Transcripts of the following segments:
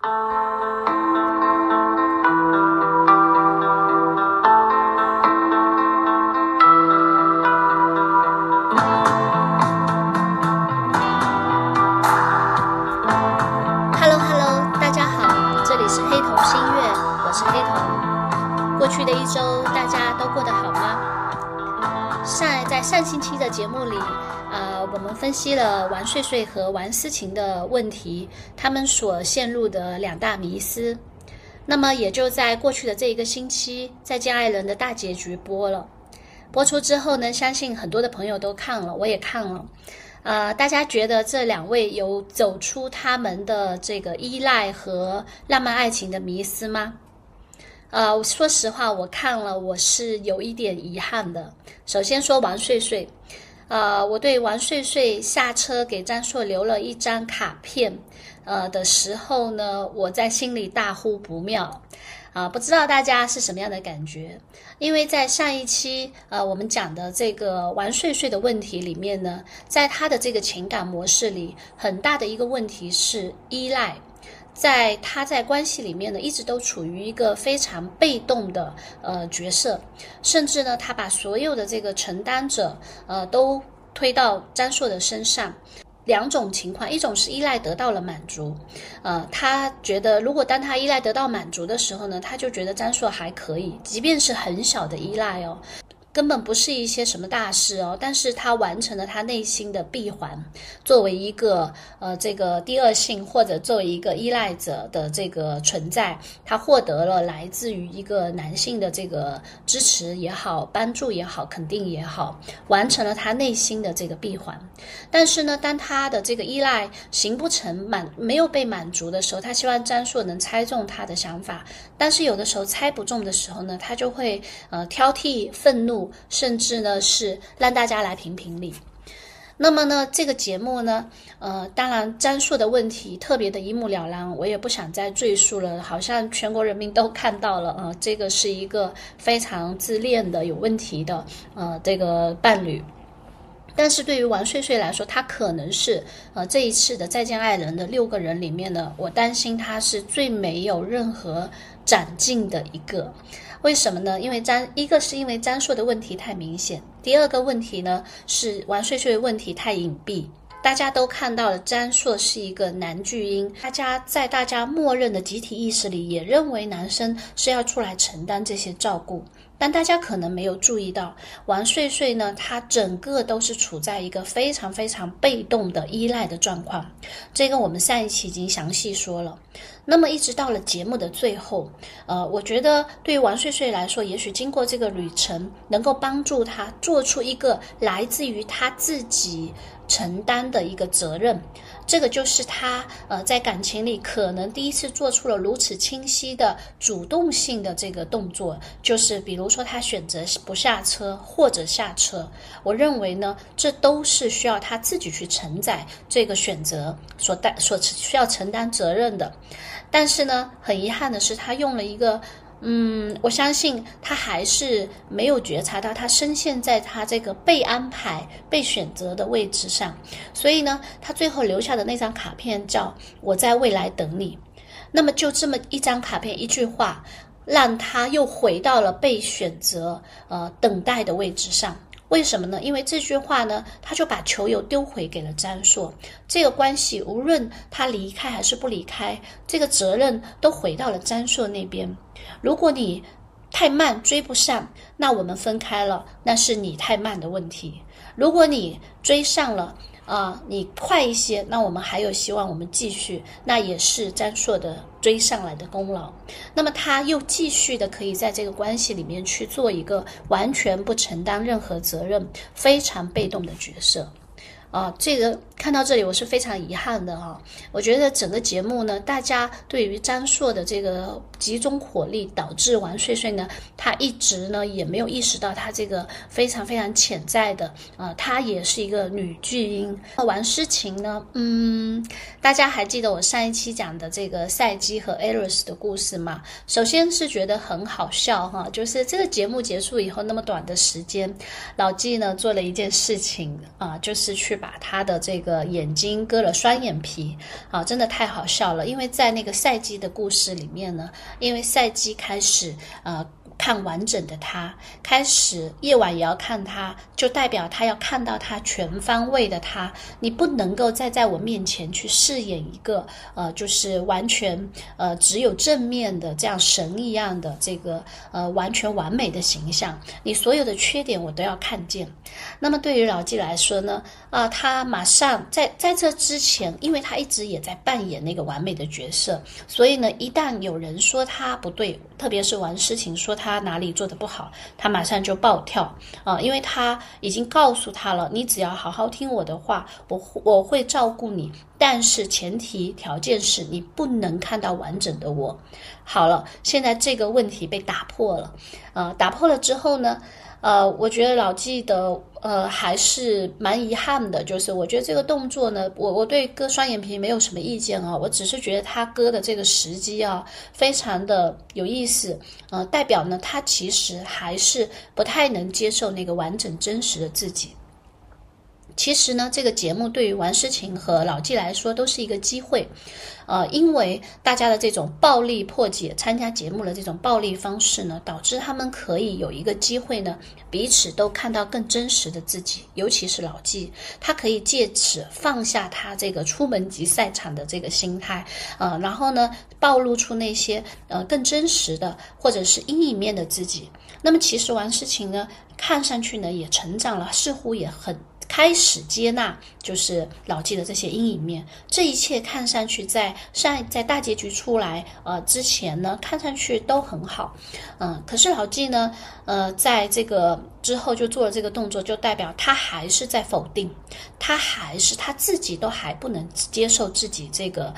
大家好，这里是黑瞳新月，我是黑瞳。过去的一周大家都过得好吗？在上星期的节目里我们分析了王睡睡和王思晴的问题，他们所陷入的两大迷思。那么也就在过去的这一个星期，再见爱人的大结局播出之后呢，相信很多的朋友都看了，我也看了。大家觉得这两位有走出他们的这个依赖和浪漫爱情的迷思吗？说实话，我看了我是有一点遗憾的。首先说王睡睡，我对王睡睡下车给张硕留了一张卡片，的时候呢，我在心里大呼不妙。不知道大家是什么样的感觉，因为在上一期我们讲的这个王睡睡的问题里面呢，在他的这个情感模式里，很大的一个问题是依赖，在他在关系里面呢，一直都处于一个非常被动的角色，甚至呢，他把所有的这个承担者都推到张硕的身上。两种情况，一种是依赖得到了满足，他觉得如果当他依赖得到满足的时候呢，他就觉得张硕还可以，即便是很小的依赖哦，根本不是一些什么大事哦，但是他完成了他内心的闭环，作为一个这个第二性或者作为一个依赖者的这个存在，他获得了来自于一个男性的这个支持也好，帮助也好，肯定也好，完成了他内心的这个闭环。但是呢，当他的这个依赖行不成没有被满足的时候，他希望张硕能猜中他的想法，但是有的时候猜不中的时候呢，他就会挑剔、愤怒，甚至呢是让大家来评评理。那么呢，这个节目呢，当然张硕的问题特别的一目了然，我也不想再赘述了，好像全国人民都看到了这个是一个非常自恋的有问题的这个伴侣。但是对于王睡睡来说，他可能是这一次的再见爱人的6个人里面呢，我担心他是最没有任何长进的一个。为什么呢？因为一个是因为张硕的问题太明显，第二个问题呢是王睡睡的问题太隐蔽。大家都看到了，张硕是一个男巨婴，大家默认的集体意识里也认为男生是要出来承担这些照顾，但大家可能没有注意到，王睡睡呢，他整个都是处在一个非常非常被动的依赖的状况，这个我们上一期已经详细说了。那么一直到了节目的最后，我觉得对于王睡睡来说，也许经过这个旅程，能够帮助他做出一个来自于他自己承担的一个责任，这个就是他在感情里可能第一次做出了如此清晰的主动性的这个动作，就是比如说他选择不下车或者下车，我认为呢，这都是需要他自己去承载这个选择所需要承担责任的。但是呢，很遗憾的是，他用了一个我相信他还是没有觉察到他深陷在他这个被安排、被选择的位置上，所以呢，他最后留下的那张卡片叫“我在未来等你”。那么就这么一张卡片，一句话，让他又回到了被选择等待的位置上。为什么呢？因为这句话呢，他就把球又丢回给了张硕。这个关系无论他离开还是不离开，这个责任都回到了张硕那边。如果你太慢追不上，那我们分开了，那是你太慢的问题。如果你追上了你快一些，那我们还有希望，我们继续，那也是张硕的追上来的功劳。那么他又继续的可以在这个关系里面去做一个完全不承担任何责任、非常被动的角色。这个看到这里我是非常遗憾的啊！我觉得整个节目呢，大家对于张硕的这个集中火力，导致王睡睡呢，他一直呢也没有意识到他这个非常非常潜在的他也是一个女巨婴。王诗晴呢，大家还记得我上一期讲的这个赛基和 Eris 的故事吗？首先是觉得很好笑哈，就是这个节目结束以后那么短的时间，老纪呢做了一件事情就是去把他的这个眼睛割了双眼皮啊，真的太好笑了。因为在那个赛季的故事里面呢，因为赛季开始看完整的他，开始夜晚也要看他，就代表他要看到他全方位的他。你不能够再在我面前去饰演一个就是完全只有正面的这样神一样的这个完全完美的形象，你所有的缺点我都要看见。那么对于老纪来说呢，他马上在这之前，因为他一直也在扮演那个完美的角色，所以呢，一旦有人说他不对，特别是王诗晴说他哪里做的不好，他马上就暴跳因为他已经告诉他了，你只要好好听我的话，我会照顾你，但是前提条件是你不能看到完整的我。好了，现在这个问题被打破了，打破了之后呢，我觉得老纪的还是蛮遗憾的，就是我觉得这个动作呢，我对割双眼皮没有什么意见啊，我只是觉得他割的这个时机啊，非常的有意思，代表呢他其实还是不太能接受那个完整真实的自己。其实呢，这个节目对于王诗晴和老纪来说都是一个机会，因为大家的这种暴力破解参加节目的这种暴力方式呢，导致他们可以有一个机会呢，彼此都看到更真实的自己，尤其是老纪，他可以借此放下他这个出门即赛场的这个心态，然后呢，暴露出那些更真实的或者是阴影面的自己。那么其实王诗晴呢，看上去呢也成长了，似乎也很开始接纳就是老纪的这些阴影面。这一切看上去在大结局出来之前呢，看上去都很好，可是老纪呢在这个之后就做了这个动作，就代表他还是在否定，他还是他自己都还不能接受自己这个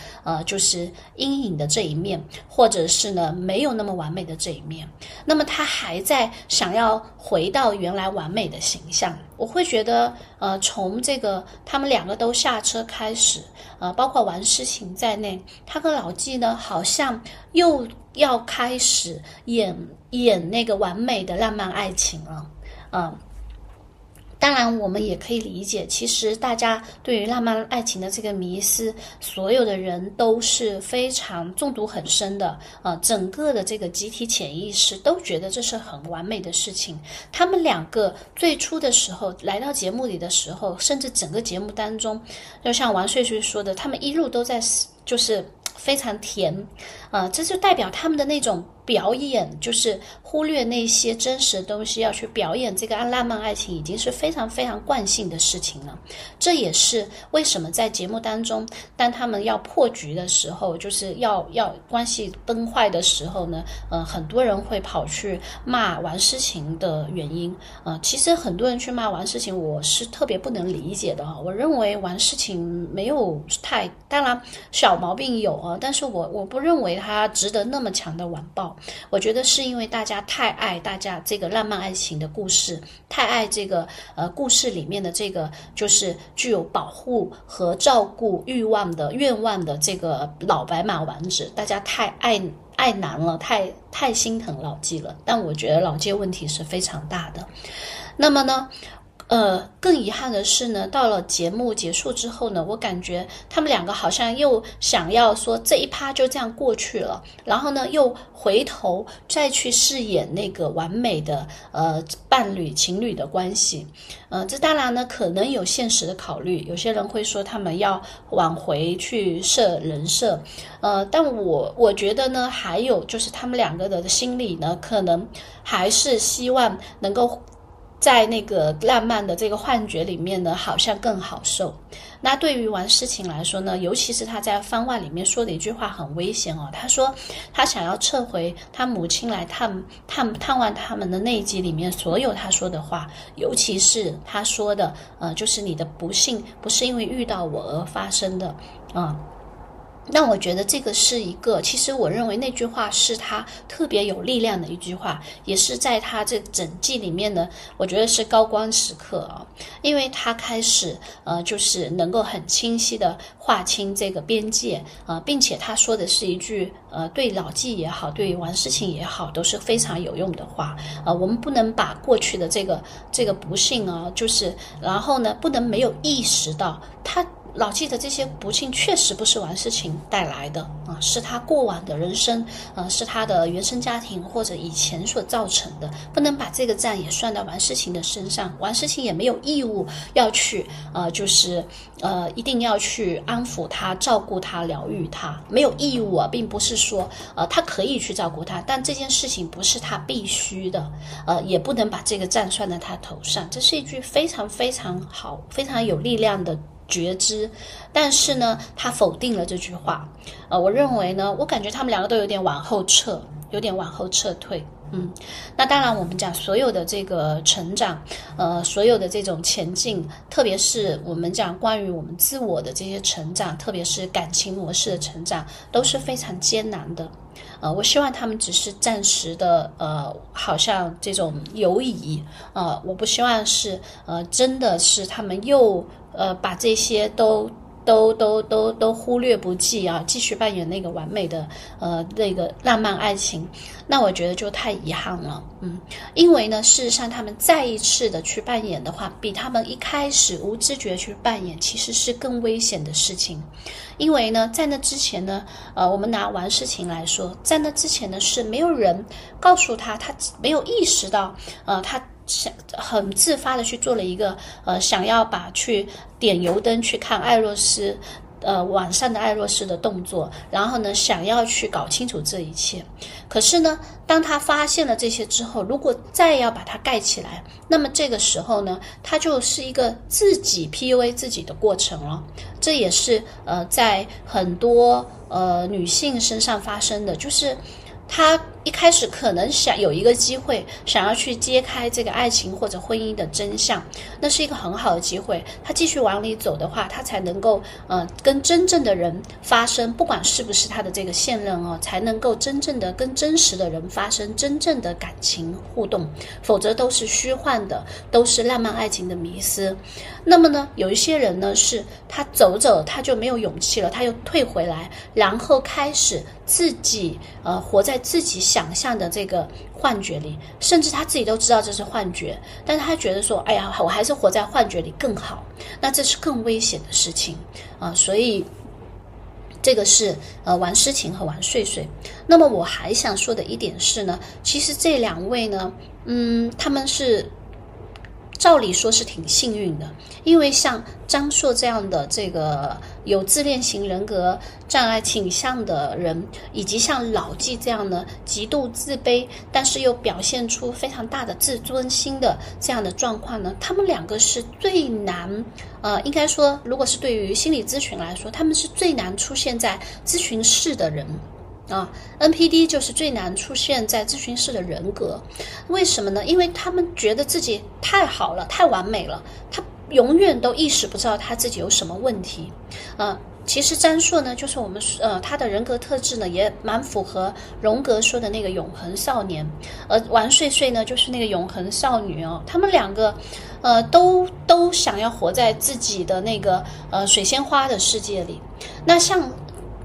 就是阴影的这一面，或者是呢没有那么完美的这一面。那么他还在想要回到原来完美的形象。我会觉得从这个他们两个都下车开始，包括王诗晴在内，他跟老纪呢好像又要开始演那个完美的浪漫爱情了。当然我们也可以理解，其实大家对于浪漫爱情的这个迷思，所有的人都是非常中毒很深的，整个的这个集体潜意识都觉得这是很完美的事情。他们两个最初的时候来到节目里的时候，甚至整个节目当中，就像王睡睡说的，他们一路都在就是非常甜，这就代表他们的那种表演，就是忽略那些真实的东西，要去表演这个浪漫爱情，已经是非常非常惯性的事情了。这也是为什么在节目当中，当他们要破局的时候，就是要关系崩坏的时候呢，很多人会跑去骂王诗晴的原因。其实很多人去骂王诗晴，我是特别不能理解的。我认为王诗晴没有太，当然小毛病有啊。但是我不认为他值得那么强的完爆。我觉得是因为大家太爱大家这个浪漫爱情的故事，太爱这个故事里面的这个就是具有保护和照顾欲望的愿望的这个老白马王子，大家太爱难了，太心疼老纪了。但我觉得老纪问题是非常大的。那么呢更遗憾的是呢，到了节目结束之后呢，我感觉他们两个好像又想要说这一趴就这样过去了，然后呢又回头再去饰演那个完美的伴侣情侣的关系。这当然呢可能有现实的考虑，有些人会说他们要往回去设人设，但我觉得呢，还有就是他们两个的心理呢，可能还是希望能够在那个浪漫的这个幻觉里面呢，好像更好受。那对于王诗晴来说呢，尤其是他在番外里面说的一句话很危险哦，他说他想要撤回他母亲来探望他们的那一集里面所有他说的话，尤其是他说的就是你的不幸不是因为遇到我而发生的。那我觉得这个是一个，其实我认为那句话是他特别有力量的一句话，也是在他这整季里面的，我觉得是高光时刻啊，因为他开始就是能够很清晰的划清这个边界啊、并且他说的是一句对老纪也好，对王世勤也好，都是非常有用的话啊、我们不能把过去的这个不幸啊，就是然后呢不能没有意识到他。老纪的这些不幸确实不是王世勤带来的啊，是他过往的人生，是他的原生家庭或者以前所造成的，不能把这个账也算到王世勤的身上。王世勤也没有义务要去一定要去安抚他、照顾他、疗愈他，没有义务啊，并不是说他可以去照顾他，但这件事情不是他必须的，也不能把这个账算到他头上。这是一句非常非常好、非常有力量的。觉知，但是呢，他否定了这句话。我认为呢，我感觉他们两个都有点往后撤，有点往后撤退。那当然，我们讲所有的这个成长，所有的这种前进，特别是我们讲关于我们自我的这些成长，特别是感情模式的成长，都是非常艰难的。我希望他们只是暂时的，好像这种犹疑，我不希望是，真的是他们又。把这些都忽略不计啊，继续扮演那个完美的那个浪漫爱情，那我觉得就太遗憾了，因为呢，事实上他们再一次的去扮演的话，比他们一开始无知觉去扮演，其实是更危险的事情，因为呢，在那之前呢，我们拿王世勤来说，在那之前呢是没有人告诉他，他没有意识到，他。很自发的去做了一个想要把去点油灯去看爱洛斯晚上的爱洛斯的动作，然后呢想要去搞清楚这一切。可是呢，当他发现了这些之后，如果再要把它盖起来，那么这个时候呢，他就是一个自己 PUA 自己的过程了。这也是在很多女性身上发生的，就是他一开始可能想有一个机会，想要去揭开这个爱情或者婚姻的真相，那是一个很好的机会。他继续往里走的话，他才能够跟真正的人发生，不管是不是他的这个现任哦，才能够真正的跟真实的人发生真正的感情互动，否则都是虚幻的，都是浪漫爱情的迷思。那么呢，有一些人呢，是他走他就没有勇气了，他又退回来，然后开始自己活在自己想象的这个幻觉里，甚至他自己都知道这是幻觉，但是他觉得说，哎呀，我还是活在幻觉里更好，那这是更危险的事情啊，所以这个是王诗晴和王睡睡。那么我还想说的一点是呢，其实这两位呢，他们是照理说是挺幸运的，因为像张硕这样的这个有自恋型人格障碍倾向的人，以及像老纪这样的极度自卑但是又表现出非常大的自尊心的这样的状况呢，他们两个是最难应该说，如果是对于心理咨询来说，他们是最难出现在咨询室的人啊，NPD 就是最难出现在咨询室的人格。为什么呢？因为他们觉得自己太好了，太完美了，他永远都意识不到他自己有什么问题。其实张硕呢，就是我们他的人格特质呢，也蛮符合荣格说的那个永恒少年，而王睡睡呢，就是那个永恒少女哦。他们两个，都想要活在自己的那个水仙花的世界里。那像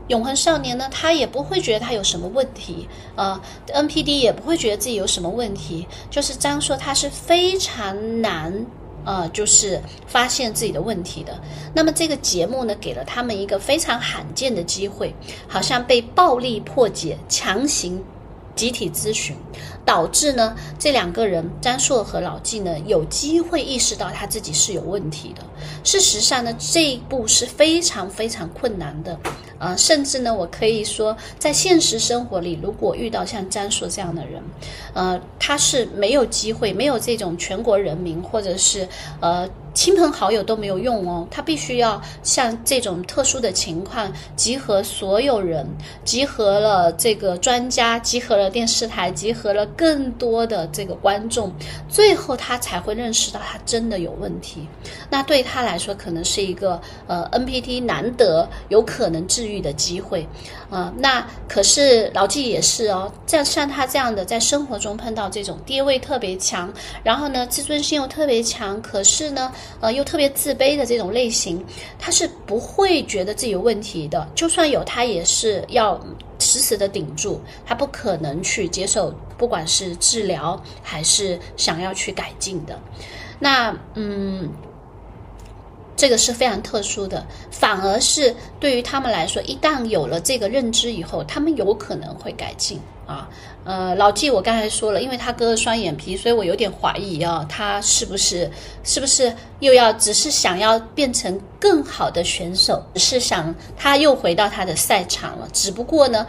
永恒少年呢，他也不会觉得他有什么问题，NPD 也不会觉得自己有什么问题，就是张硕他是非常难就是发现自己的问题的。那么这个节目呢，给了他们一个非常罕见的机会，好像被暴力破解，强行集体咨询，导致呢这两个人张硕和老纪呢有机会意识到他自己是有问题的。事实上呢，这一步是非常非常困难的，甚至呢我可以说，在现实生活里，如果遇到像张硕这样的人，他是没有机会，没有这种全国人民或者是亲朋好友都没有用哦，他必须要像这种特殊的情况，集合所有人，集合了这个专家，集合了电视台，集合了更多的这个观众，最后他才会认识到他真的有问题。那对他来说可能是一个NPD 难得有可能治愈的机会那可是牢记也是哦，像他这样的在生活中碰到这种爹味特别强，然后呢自尊心又特别强，可是呢又特别自卑的这种类型，他是不会觉得自己有问题的，就算有他也是要死死的顶住，他不可能去接受不管是治疗还是想要去改进的。那这个是非常特殊的，反而是对于他们来说，一旦有了这个认知以后，他们有可能会改进啊。老纪我刚才说了，因为他割了双眼皮，所以我有点怀疑啊，他是不是又要只是想要变成更好的选手，只是想他又回到他的赛场了。只不过呢，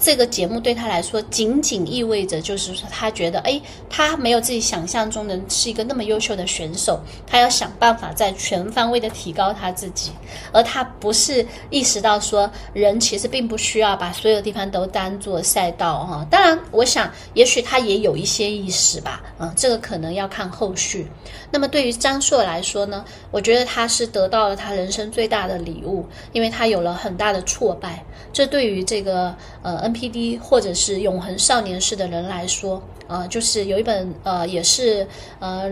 这个节目对他来说，仅仅意味着就是说，他觉得他没有自己想象中的是一个那么优秀的选手，他要想办法在全方位的提高他自己，而他不是意识到说，人其实并不需要把所有地方都当做赛道啊。当然。我想也许他也有一些意识吧这个可能要看后续。那么对于张硕来说呢，我觉得他是得到了他人生最大的礼物，因为他有了很大的挫败，这对于这个NPD 或者是永恒少年式的人来说就是有一本也是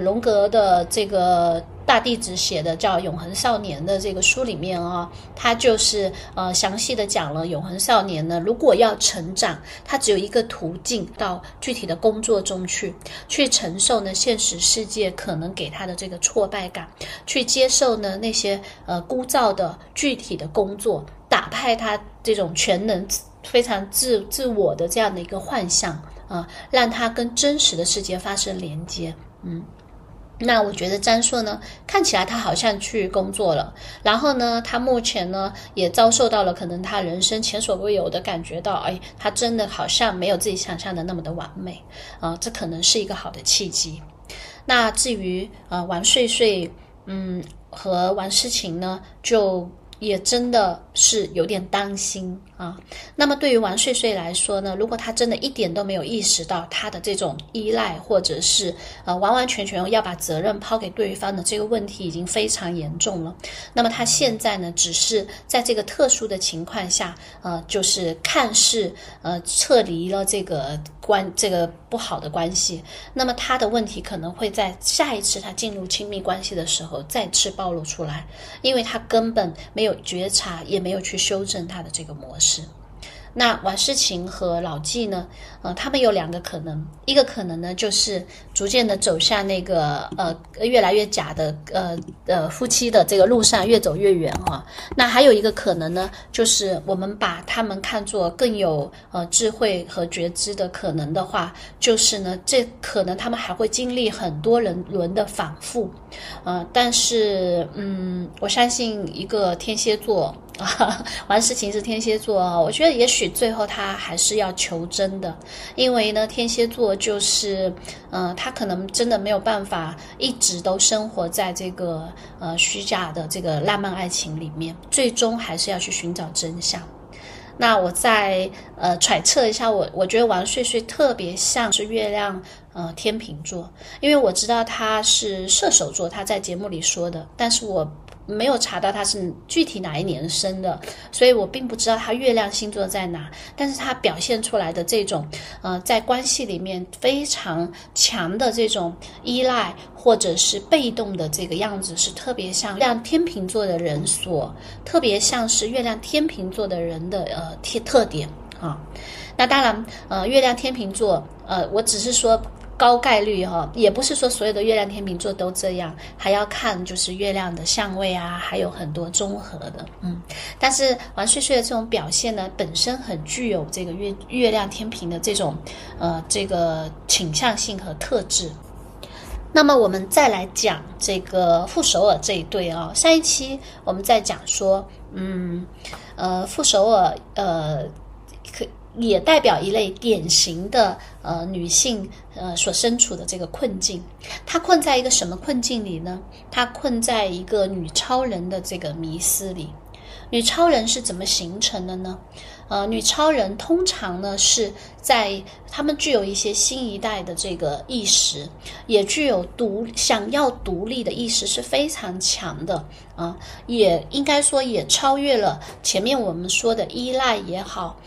荣格的这个大弟子写的叫《永恒少年》的这个书里面他就是详细的讲了永恒少年呢，如果要成长，他只有一个途径，到具体的工作中去承受呢现实世界可能给他的这个挫败感，去接受呢那些枯燥的具体的工作，打败他这种全能非常自我的这样的一个幻象让他跟真实的世界发生连接。那我觉得张硕呢，看起来他好像去工作了，然后呢，他目前呢也遭受到了可能他人生前所未有的感觉到，他真的好像没有自己想象的那么的完美这可能是一个好的契机。那至于王睡睡和王诗晴呢，就也真的是有点担心啊。那么对于王睡睡来说呢，如果他真的一点都没有意识到他的这种依赖，或者是完完全全要把责任抛给对方的这个问题已经非常严重了。那么他现在呢，只是在这个特殊的情况下就是看似撤离了这个不好的关系，那么他的问题可能会在下一次他进入亲密关系的时候再次暴露出来，因为他根本没有觉察，也没有去修正他的这个模式。那王诗晴和老纪呢他们有两个可能，一个可能呢就是逐渐的走向那个越来越假的夫妻的这个路上越走越远那还有一个可能呢，就是我们把他们看作更有智慧和觉知的可能的话，就是呢这可能他们还会经历很多人轮的反复但是我相信一个天蝎座王诗晴是天蝎座我觉得也许最后他还是要求真的，因为呢天蝎座就是他可能真的没有办法一直都生活在这个虚假的这个浪漫爱情里面，最终还是要去寻找真相。那我再揣测一下，我觉得王睡睡特别像是月亮天秤座，因为我知道他是射手座，他在节目里说的，但是我没有查到他是具体哪一年生的，所以我并不知道他月亮星座在哪，但是他表现出来的这种在关系里面非常强的这种依赖或者是被动的这个样子，是特别像天秤座的人所特别像是月亮天秤座的人的特点那当然月亮天秤座我只是说高概率也不是说所有的月亮天秤座都这样，还要看就是月亮的相位啊，还有很多综合的但是王睡睡的这种表现呢，本身很具有这个月亮天秤的这种这个倾向性和特质。那么我们再来讲这个傅首尔这一对上一期我们在讲说傅首尔也代表一类典型的女性所身处的这个困境。她困在一个什么困境里呢？她困在一个女超人的这个迷思里。女超人是怎么形成的呢？女超人通常呢是在她们具有一些新一代的这个意识，也具有想要独立的意识是非常强的啊，也应该说也超越了前面我们说的依赖也好，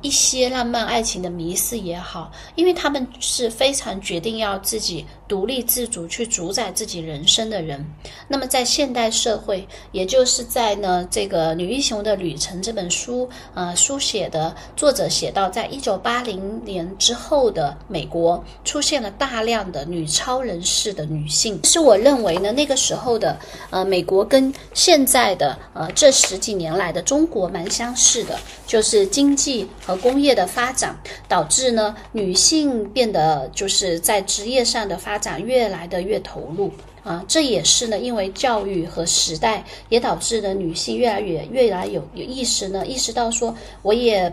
一些浪漫爱情的迷思也好，因为她们是非常决定要自己独立自主去主宰自己人生的人。那么在现代社会，也就是在呢这个《女英雄的旅程》这本书书写的作者写到，在1980年之后的美国出现了大量的女超人式的女性。是我认为呢，那个时候的美国跟现在的这十几年来的中国蛮相似的，就是经济和工业的发展导致呢女性变得就是在职业上的发展越来的越投入。这也是呢，因为教育和时代也导致呢，女性越来有意识呢，意识到说，我也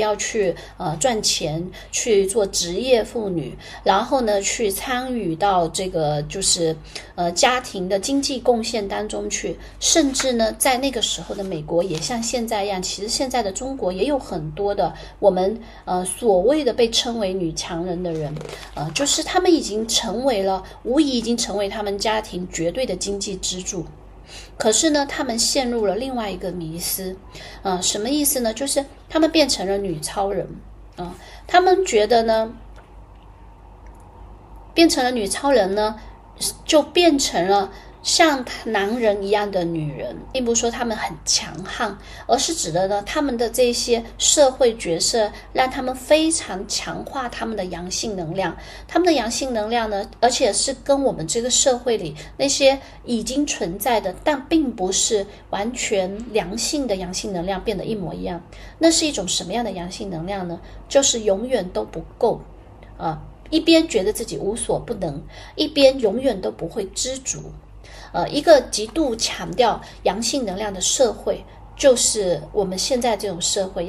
要去赚钱，去做职业妇女，然后呢，去参与到这个就是家庭的经济贡献当中去，甚至呢，在那个时候的美国也像现在一样，其实现在的中国也有很多的我们所谓的被称为女强人的人，就是他们已经成为他们家庭绝对的经济支柱。可是呢，他们陷入了另外一个迷思，什么意思呢？就是他们变成了女超人，他们觉得呢，变成了女超人呢，就变成了像男人一样的女人。并不是说他们很强悍，而是指的呢，他们的这些社会角色让他们非常强化他们的阳性能量。他们的阳性能量呢，而且是跟我们这个社会里那些已经存在的但并不是完全良性的阳性能量变得一模一样。那是一种什么样的阳性能量呢？就是永远都不够，一边觉得自己无所不能，一边永远都不会知足。一个极度强调阳性能量的社会，就是我们现在这种社会。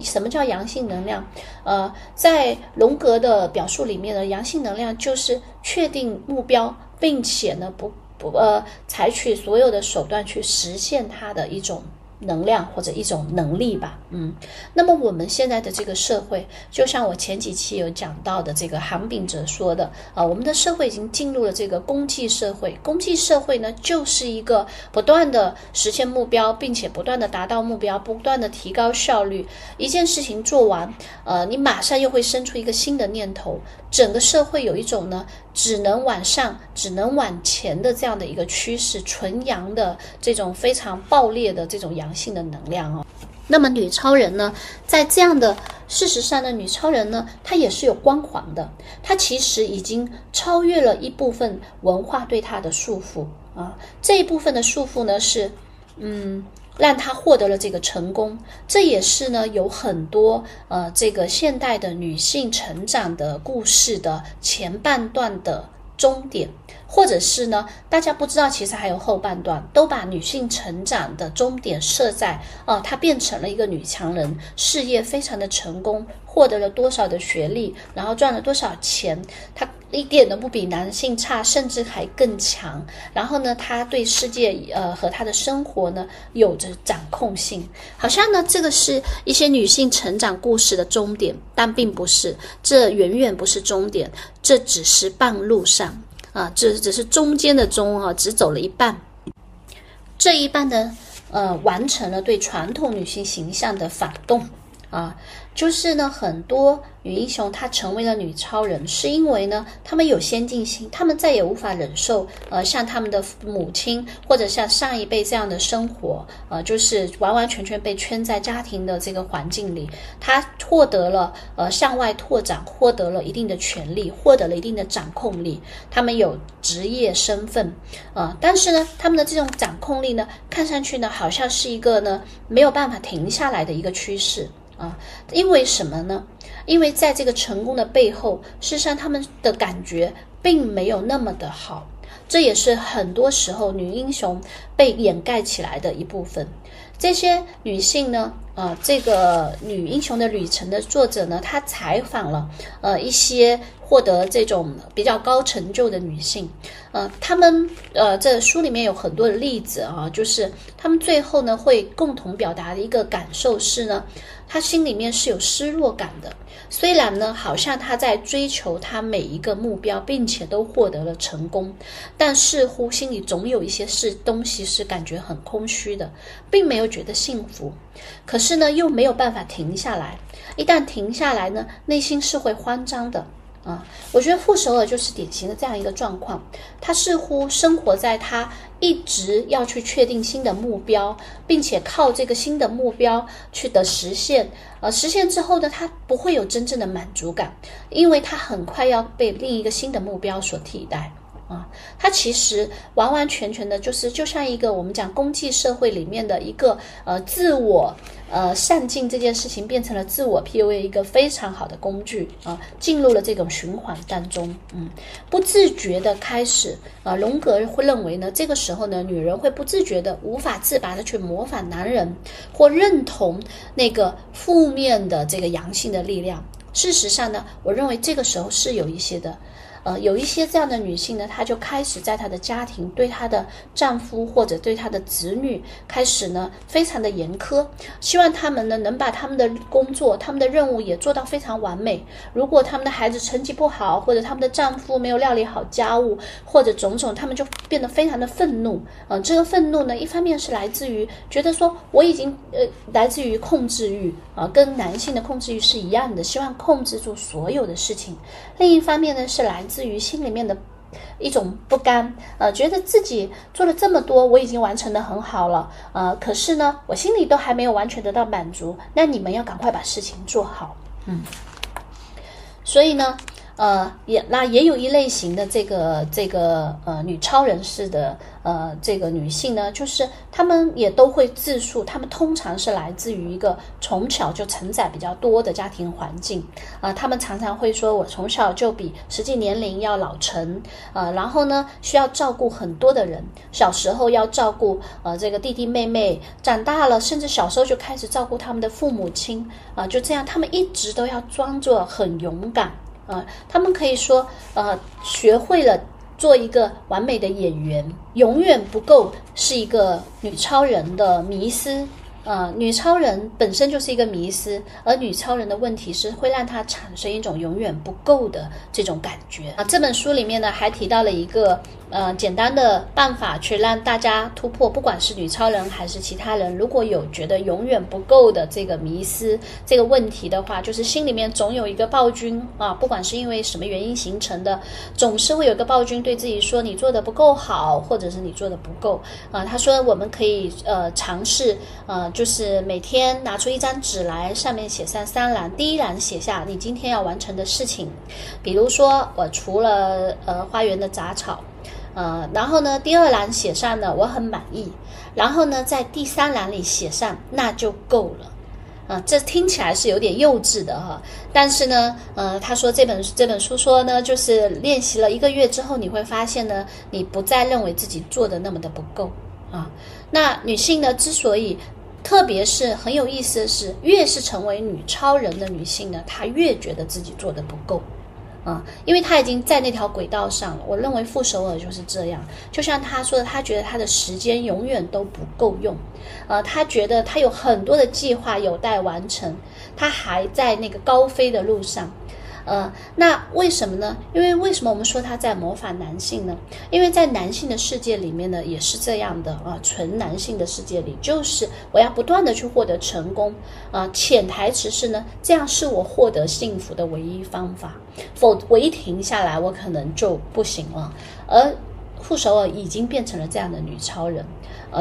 什么叫阳性能量？在荣格的表述里面呢，阳性能量就是确定目标，并且呢采取所有的手段去实现它的一种能量或者一种能力吧。那么我们现在的这个社会，就像我前几期有讲到的这个韩炳哲说的，我们的社会已经进入了这个功绩社会。功绩社会呢，就是一个不断的实现目标，并且不断的达到目标，不断的提高效率。一件事情做完，你马上又会生出一个新的念头。整个社会有一种呢只能往上只能往前的这样的一个趋势，纯阳的这种非常爆裂的这种阳性的能量那么女超人呢，在这样的事实上呢，女超人呢，她也是有光环的。她其实已经超越了一部分文化对她的束缚这一部分的束缚呢是让她获得了这个成功。这也是呢有很多这个现代的女性成长的故事的前半段的终点，或者是呢大家不知道其实还有后半段，都把女性成长的终点设在她变成了一个女强人，事业非常的成功，获得了多少的学历，然后赚了多少钱，她一点都不比男性差，甚至还更强。然后呢，他对世界和他的生活呢有着掌控性。好像呢，这个是一些女性成长故事的终点，但并不是，这远远不是终点，这只是半路上这只是中间的中只走了一半。这一半呢，完成了对传统女性形象的反动就是呢，很多女英雄她成为了女超人，是因为呢，她们有先进心，她们再也无法忍受像她们的母亲或者像上一辈这样的生活，就是完完全全被圈在家庭的这个环境里。她获得了向外拓展，获得了一定的权利，获得了一定的掌控力。她们有职业身份但是呢，她们的这种掌控力呢，看上去呢，好像是一个呢没有办法停下来的一个趋势。因为什么呢？因为在这个成功的背后，事实上他们的感觉并没有那么的好。这也是很多时候女英雄被掩盖起来的一部分。这些女性呢，这个女英雄的旅程的作者呢，她采访了一些获得这种比较高成就的女性，她们这书里面有很多的例子啊，就是她们最后呢会共同表达的一个感受是呢，她心里面是有失落感的，虽然呢好像她在追求她每一个目标，并且都获得了成功，但似乎心里总有一些东西是感觉很空虚的，并没有觉得幸福，可是呢又没有办法停下来，一旦停下来呢，内心是会慌张的。我觉得傅首尔就是典型的这样一个状况，他似乎生活在他一直要去确定新的目标，并且靠这个新的目标去的实现，实现之后呢，他不会有真正的满足感，因为他很快要被另一个新的目标所替代。它其实完完全全的就是就像一个我们讲功绩社会里面的一个自我善尽这件事情变成了自我 PUA 一个非常好的工具进入了这种循环当中，不自觉的开始荣格会认为呢，这个时候呢，女人会不自觉的无法自拔的去模仿男人或认同那个负面的这个阳性的力量。事实上呢，我认为这个时候是有一些的。有一些这样的女性呢，她就开始在她的家庭对她的丈夫或者对她的子女开始呢非常的严苛，希望她们呢能把她们的工作她们的任务也做到非常完美，如果她们的孩子成绩不好，或者她们的丈夫没有料理好家务，或者种种，她们就变得非常的愤怒。这个愤怒呢，一方面是来自于觉得说我已经来自于控制欲跟男性的控制欲是一样的，希望控制住所有的事情，另一方面呢是来自于心里面的一种不甘，觉得自己做了这么多，我已经完成的很好了，可是呢，我心里都还没有完全得到满足，那你们要赶快把事情做好，所以呢，也有一类型的这个女超人式的这个女性呢，就是她们也都会自述，她们通常是来自于一个从小就承载比较多的家庭环境她们常常会说我从小就比实际年龄要老成然后呢需要照顾很多的人，小时候要照顾这个弟弟妹妹，长大了甚至小时候就开始照顾他们的父母亲就这样她们一直都要装作很勇敢。他们可以说，学会了做一个完美的演员，永远不够是一个女超人的迷思。女超人本身就是一个迷思，而女超人的问题是会让她产生一种永远不够的这种感觉啊。这本书里面呢还提到了一个简单的办法去让大家突破，不管是女超人还是其他人，如果有觉得永远不够的这个迷思这个问题的话，就是心里面总有一个暴君不管是因为什么原因形成的，总是会有一个暴君对自己说你做的不够好，或者是你做的不够他说我们可以尝试就是每天拿出一张纸来，上面写上3栏，第1栏写下你今天要完成的事情，比如说我除了花园的杂草然后呢第2栏写上呢我很满意，然后呢在第3栏里写上那就够了这听起来是有点幼稚的但是呢他说这本书说呢，就是练习了1个月之后，你会发现呢你不再认为自己做的那么的不够那女性呢之所以特别是很有意思的是，越是成为女超人的女性呢，她越觉得自己做的不够因为她已经在那条轨道上了。我认为傅首尔就是这样，就像她说的，她觉得她的时间永远都不够用她觉得她有很多的计划有待完成，她还在那个高飞的路上那为什么呢？因为为什么我们说他在模仿男性呢？因为在男性的世界里面呢，也是这样的纯男性的世界里，就是我要不断的去获得成功潜台词是呢，这样是我获得幸福的唯一方法，否则我一停下来，我可能就不行了。而傅首尔已经变成了这样的女超人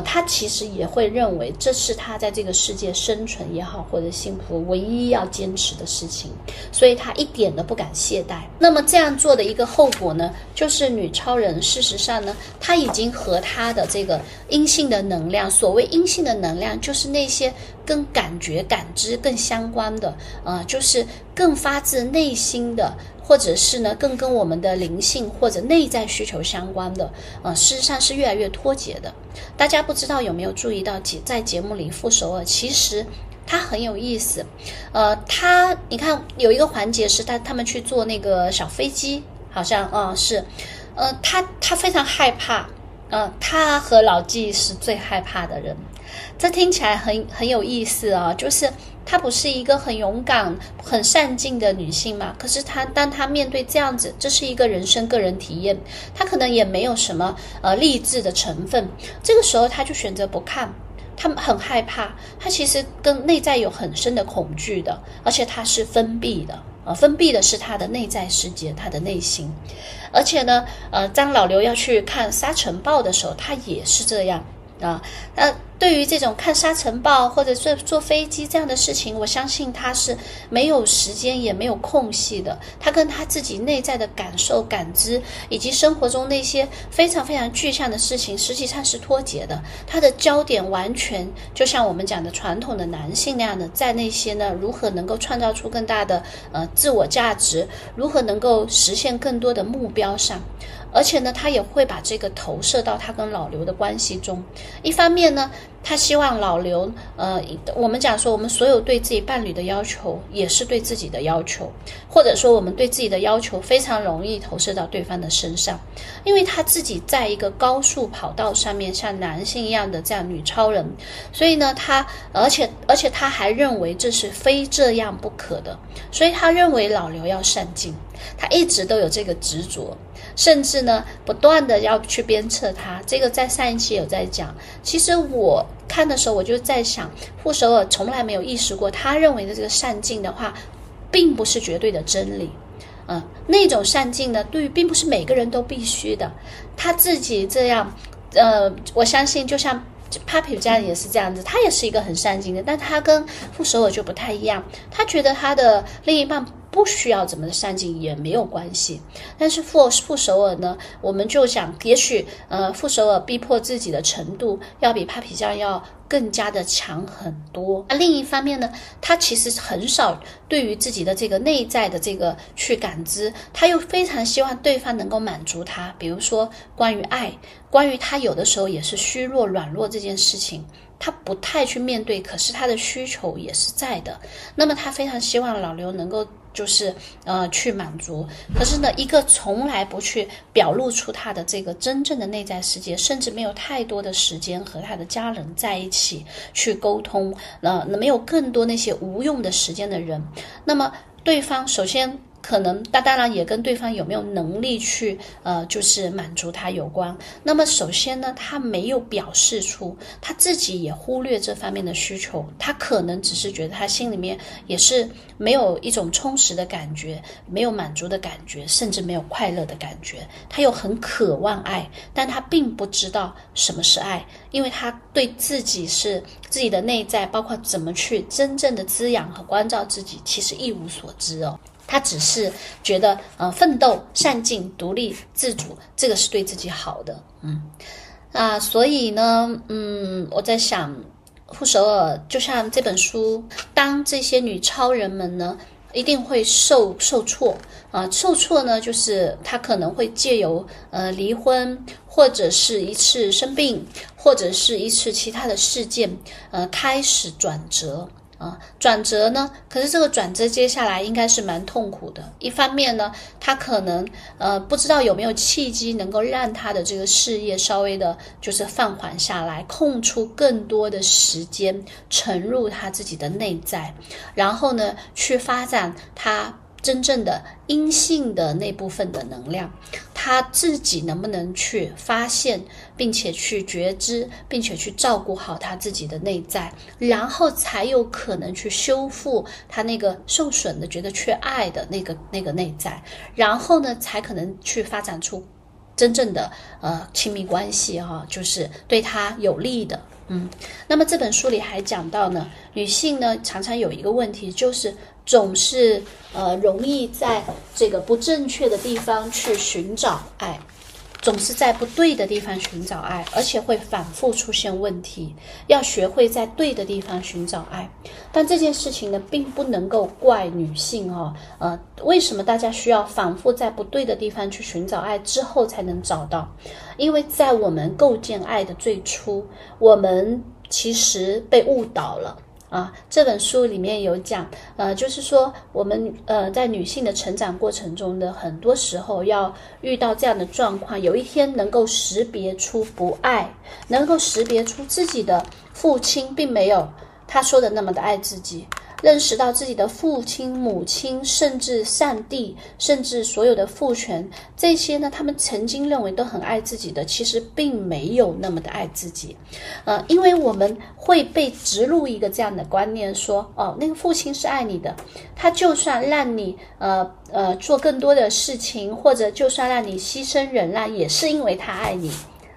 她其实也会认为这是她在这个世界生存也好或者幸福唯一要坚持的事情，所以她一点都不敢懈怠。那么这样做的一个后果呢，就是女超人事实上呢，她已经和她的这个阴性的能量，所谓阴性的能量就是那些跟感觉感知更相关的就是更发自内心的，或者是呢更跟我们的灵性或者内在需求相关的事实上是越来越脱节的。大家不知道有没有注意到，在节目里傅首尔其实它很有意思。它你看有一个环节是他们去坐那个小飞机，好像是，他非常害怕，他和老纪是最害怕的人。这听起来很有意思啊，就是她不是一个很勇敢、很善尽的女性嘛？可是当她面对这样子，这是一个人生个人体验，她可能也没有什么励志的成分。这个时候，她就选择不看，她很害怕，她其实跟内在有很深的恐惧的，而且她是封闭的，封闭的是她的内在世界，她的内心。而且呢，当老刘要去看《沙尘暴》的时候，她也是这样。对于这种看沙尘暴或者坐飞机这样的事情，我相信他是没有时间也没有空隙的，他跟他自己内在的感受感知以及生活中那些非常非常具象的事情实际上是脱节的，他的焦点完全就像我们讲的传统的男性那样的，在那些呢如何能够创造出更大的自我价值，如何能够实现更多的目标上。而且呢，他也会把这个投射到他跟老刘的关系中。一方面呢，他希望老刘，我们讲说，我们所有对自己伴侣的要求，也是对自己的要求，或者说我们对自己的要求非常容易投射到对方的身上，因为他自己在一个高速跑道上面，像男性一样的这样女超人，所以呢，他而且他还认为这是非这样不可的，所以他认为老刘要善尽，他一直都有这个执着。甚至呢，不断的要去鞭策他。这个在上一期有在讲。其实我看的时候，我就在想，傅首尔从来没有意识过，他认为的这个善尽的话，并不是绝对的真理。那种善尽呢，对于并不是每个人都必须的。他自己这样，我相信就像Papi 这样也是这样子，他也是一个很善尽的，但他跟傅首尔就不太一样。他觉得他的另一半不需要怎么善尽也没有关系，但是傅首尔呢，我们就想，也许傅首尔逼迫自己的程度要比 Papi 酱要更加的强很多。另一方面呢，他其实很少对于自己的这个内在的这个去感知，他又非常希望对方能够满足他，比如说关于爱，关于他有的时候也是虚弱软弱这件事情。他不太去面对，可是他的需求也是在的。那么他非常希望老刘能够就是去满足，可是呢，一个从来不去表露出他的这个真正的内在世界，甚至没有太多的时间和他的家人在一起去沟通，没有更多那些无用的时间的人，那么对方首先可能，当然也跟对方有没有能力去就是满足他有关。那么首先呢，他没有表示出，他自己也忽略这方面的需求，他可能只是觉得他心里面也是没有一种充实的感觉，没有满足的感觉，甚至没有快乐的感觉。他又很渴望爱，但他并不知道什么是爱，因为他对自己的内在，包括怎么去真正的滋养和关照自己，其实一无所知哦。他只是觉得，奋斗、善尽、独立、自主，这个是对自己好的，所以呢，我在想，傅首尔就像这本书，当这些女超人们呢，一定会受挫啊，受挫呢，就是她可能会借由离婚，或者是一次生病，或者是一次其他的事件，开始转折。转折呢，可是这个转折接下来应该是蛮痛苦的。一方面呢，他可能不知道有没有契机能够让他的这个事业稍微的就是放缓下来，空出更多的时间沉入他自己的内在，然后呢去发展他真正的阴性的那部分的能量，他自己能不能去发现并且去觉知并且去照顾好他自己的内在，然后才有可能去修复他那个受损的觉得缺爱的那个内在，然后呢才可能去发展出真正的亲密关系就是对他有利的。那么这本书里还讲到呢，女性呢常常有一个问题，就是总是容易在这个不正确的地方去寻找爱，总是在不对的地方寻找爱，而且会反复出现问题。要学会在对的地方寻找爱，但这件事情呢，并不能够怪女性为什么大家需要反复在不对的地方去寻找爱之后才能找到？因为在我们构建爱的最初，我们其实被误导了。啊，这本书里面有讲，就是说我们在女性的成长过程中的很多时候要遇到这样的状况，有一天能够识别出不爱，能够识别出自己的父亲并没有他说的那么的爱自己，认识到自己的父亲、母亲，甚至上帝，甚至所有的父权，这些呢，他们曾经认为都很爱自己的，其实并没有那么的爱自己。因为我们会被植入一个这样的观念说，哦，那个父亲是爱你的，他就算让你做更多的事情，或者就算让你牺牲忍耐，也是因为他爱你。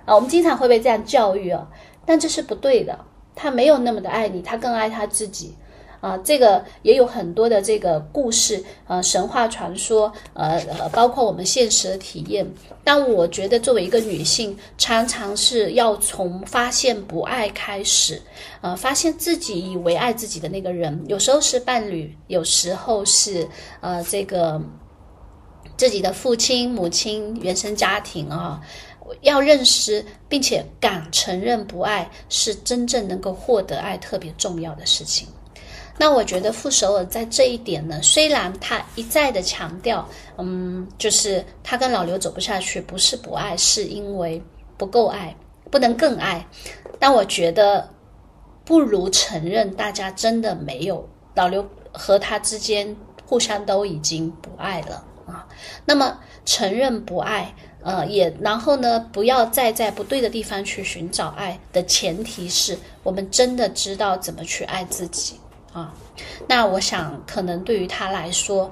我们经常会被这样教育哦，但这是不对的，他没有那么的爱你，他更爱他自己。这个也有很多的这个故事，神话传说，包括我们现实的体验。但我觉得作为一个女性，常常是要从发现不爱开始，发现自己以为爱自己的那个人，有时候是伴侣，有时候是这个自己的父亲、母亲、原生家庭啊。要认识并且敢承认不爱，是真正能够获得爱特别重要的事情。那我觉得傅首尔在这一点呢，虽然他一再的强调，就是他跟老刘走不下去，不是不爱，是因为不够爱，不能更爱。但我觉得不如承认大家真的没有，老刘和他之间互相都已经不爱了啊。那么承认不爱，然后呢，不要再在不对的地方去寻找爱的前提是我们真的知道怎么去爱自己啊。那我想，可能对于他来说，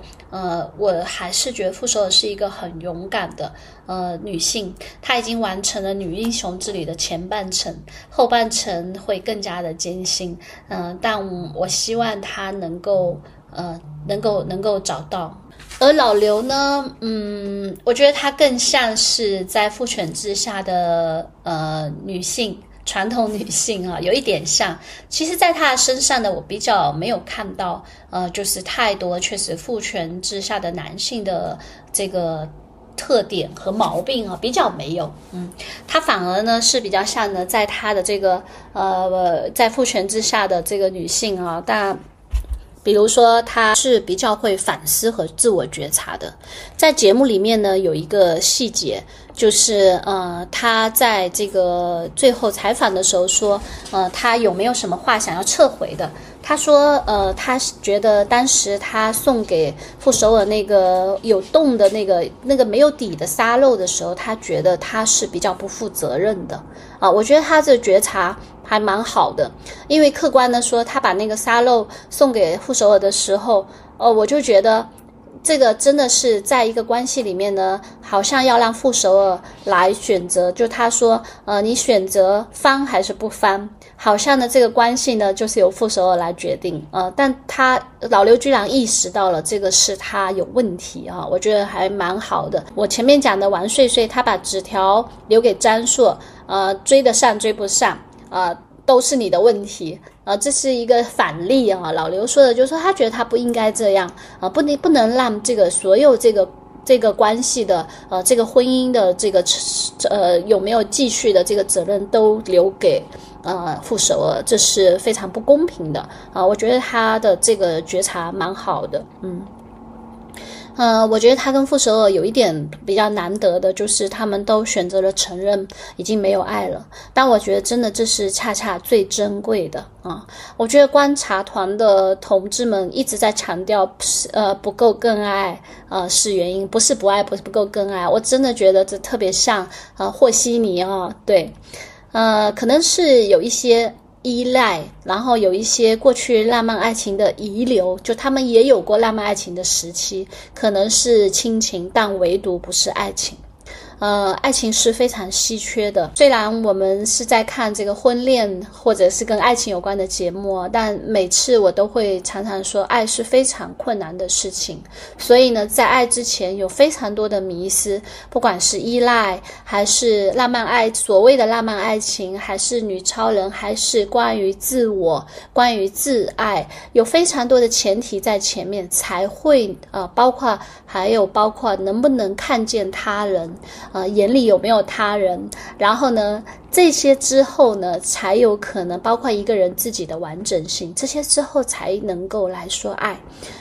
我还是觉得傅首尔是一个很勇敢的女性，她已经完成了女英雄之旅的前半程，后半程会更加的艰辛。但我希望她能够找到。而老刘呢，我觉得她更像是在父权制下的女性。传统女性啊，有一点像。其实在她身上呢，我比较没有看到就是太多确实父权之下的男性的这个特点和毛病啊，比较没有。她反而呢是比较像呢，在她的这个在父权之下的这个女性啊，但比如说她是比较会反思和自我觉察的。在节目里面呢，有一个细节。就是他在这个最后采访的时候说，他有没有什么话想要撤回的？他说，他觉得当时他送给傅首尔那个有洞的那个没有底的沙漏的时候，他觉得他是比较不负责任的啊。我觉得他的觉察还蛮好的，因为客观的说，他把那个沙漏送给傅首尔的时候，我就觉得。这个真的是在一个关系里面呢，好像要让傅首尔来选择，就他说，你选择翻还是不翻，好像呢这个关系呢就是由傅首尔来决定，但他老刘居然意识到了这个是他有问题啊，我觉得还蛮好的。我前面讲的王睡睡，他把纸条留给张硕，追得上追不上，都是你的问题。这是一个反例啊！老刘说的就是说，他觉得他不应该这样啊，不能让这个所有这个关系的这个婚姻的这个有没有继续的这个责任都留给傅首尔，这是非常不公平的啊！我觉得他的这个觉察蛮好的，我觉得他跟傅首尔有一点比较难得的，就是他们都选择了承认已经没有爱了。但我觉得真的这是恰恰最珍贵的啊！我觉得观察团的同志们一直在强调，不够更爱，是原因，不是不爱，不是不够更爱。我真的觉得这特别像和稀泥啊，对，可能是有一些。依赖，然后有一些过去浪漫爱情的遗留，就他们也有过浪漫爱情的时期，可能是亲情，但唯独不是爱情。爱情是非常稀缺的，虽然我们是在看这个婚恋或者是跟爱情有关的节目，但每次我都会常常说，爱是非常困难的事情。所以呢，在爱之前有非常多的迷思，不管是依赖，还是浪漫爱，所谓的浪漫爱情，还是女超人，还是关于自我，关于自爱，有非常多的前提在前面才会包括能不能看见他人，眼里有没有他人，然后呢这些之后呢才有可能包括一个人自己的完整性，这些之后才能够来说爱。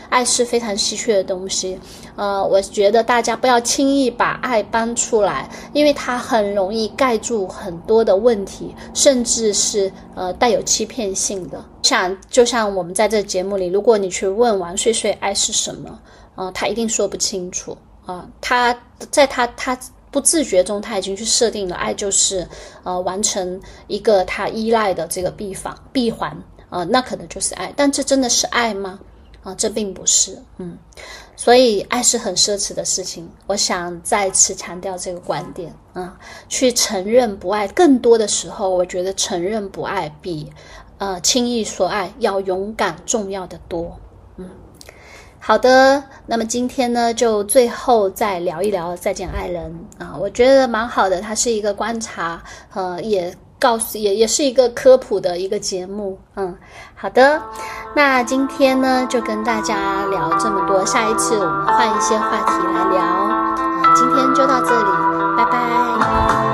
爱是非常稀缺的东西，我觉得大家不要轻易把爱搬出来，因为它很容易盖住很多的问题，甚至是带有欺骗性的。就像我们在这节目里，如果你去问王睡睡爱是什么，他一定说不清楚啊，他不自觉中他已经去设定了爱就是完成一个他依赖的这个闭环啊，那可能就是爱，但这真的是爱吗？啊，这并不是，所以爱是很奢侈的事情，我想再次强调这个观点啊，去承认不爱，更多的时候我觉得承认不爱比轻易说爱要勇敢重要的多。好的，那么今天呢就最后再聊一聊再见爱人啊，我觉得蛮好的，它是一个观察，也是一个科普的一个节目。好的，那今天呢就跟大家聊这么多，下一次我们换一些话题来聊。今天就到这里，拜拜。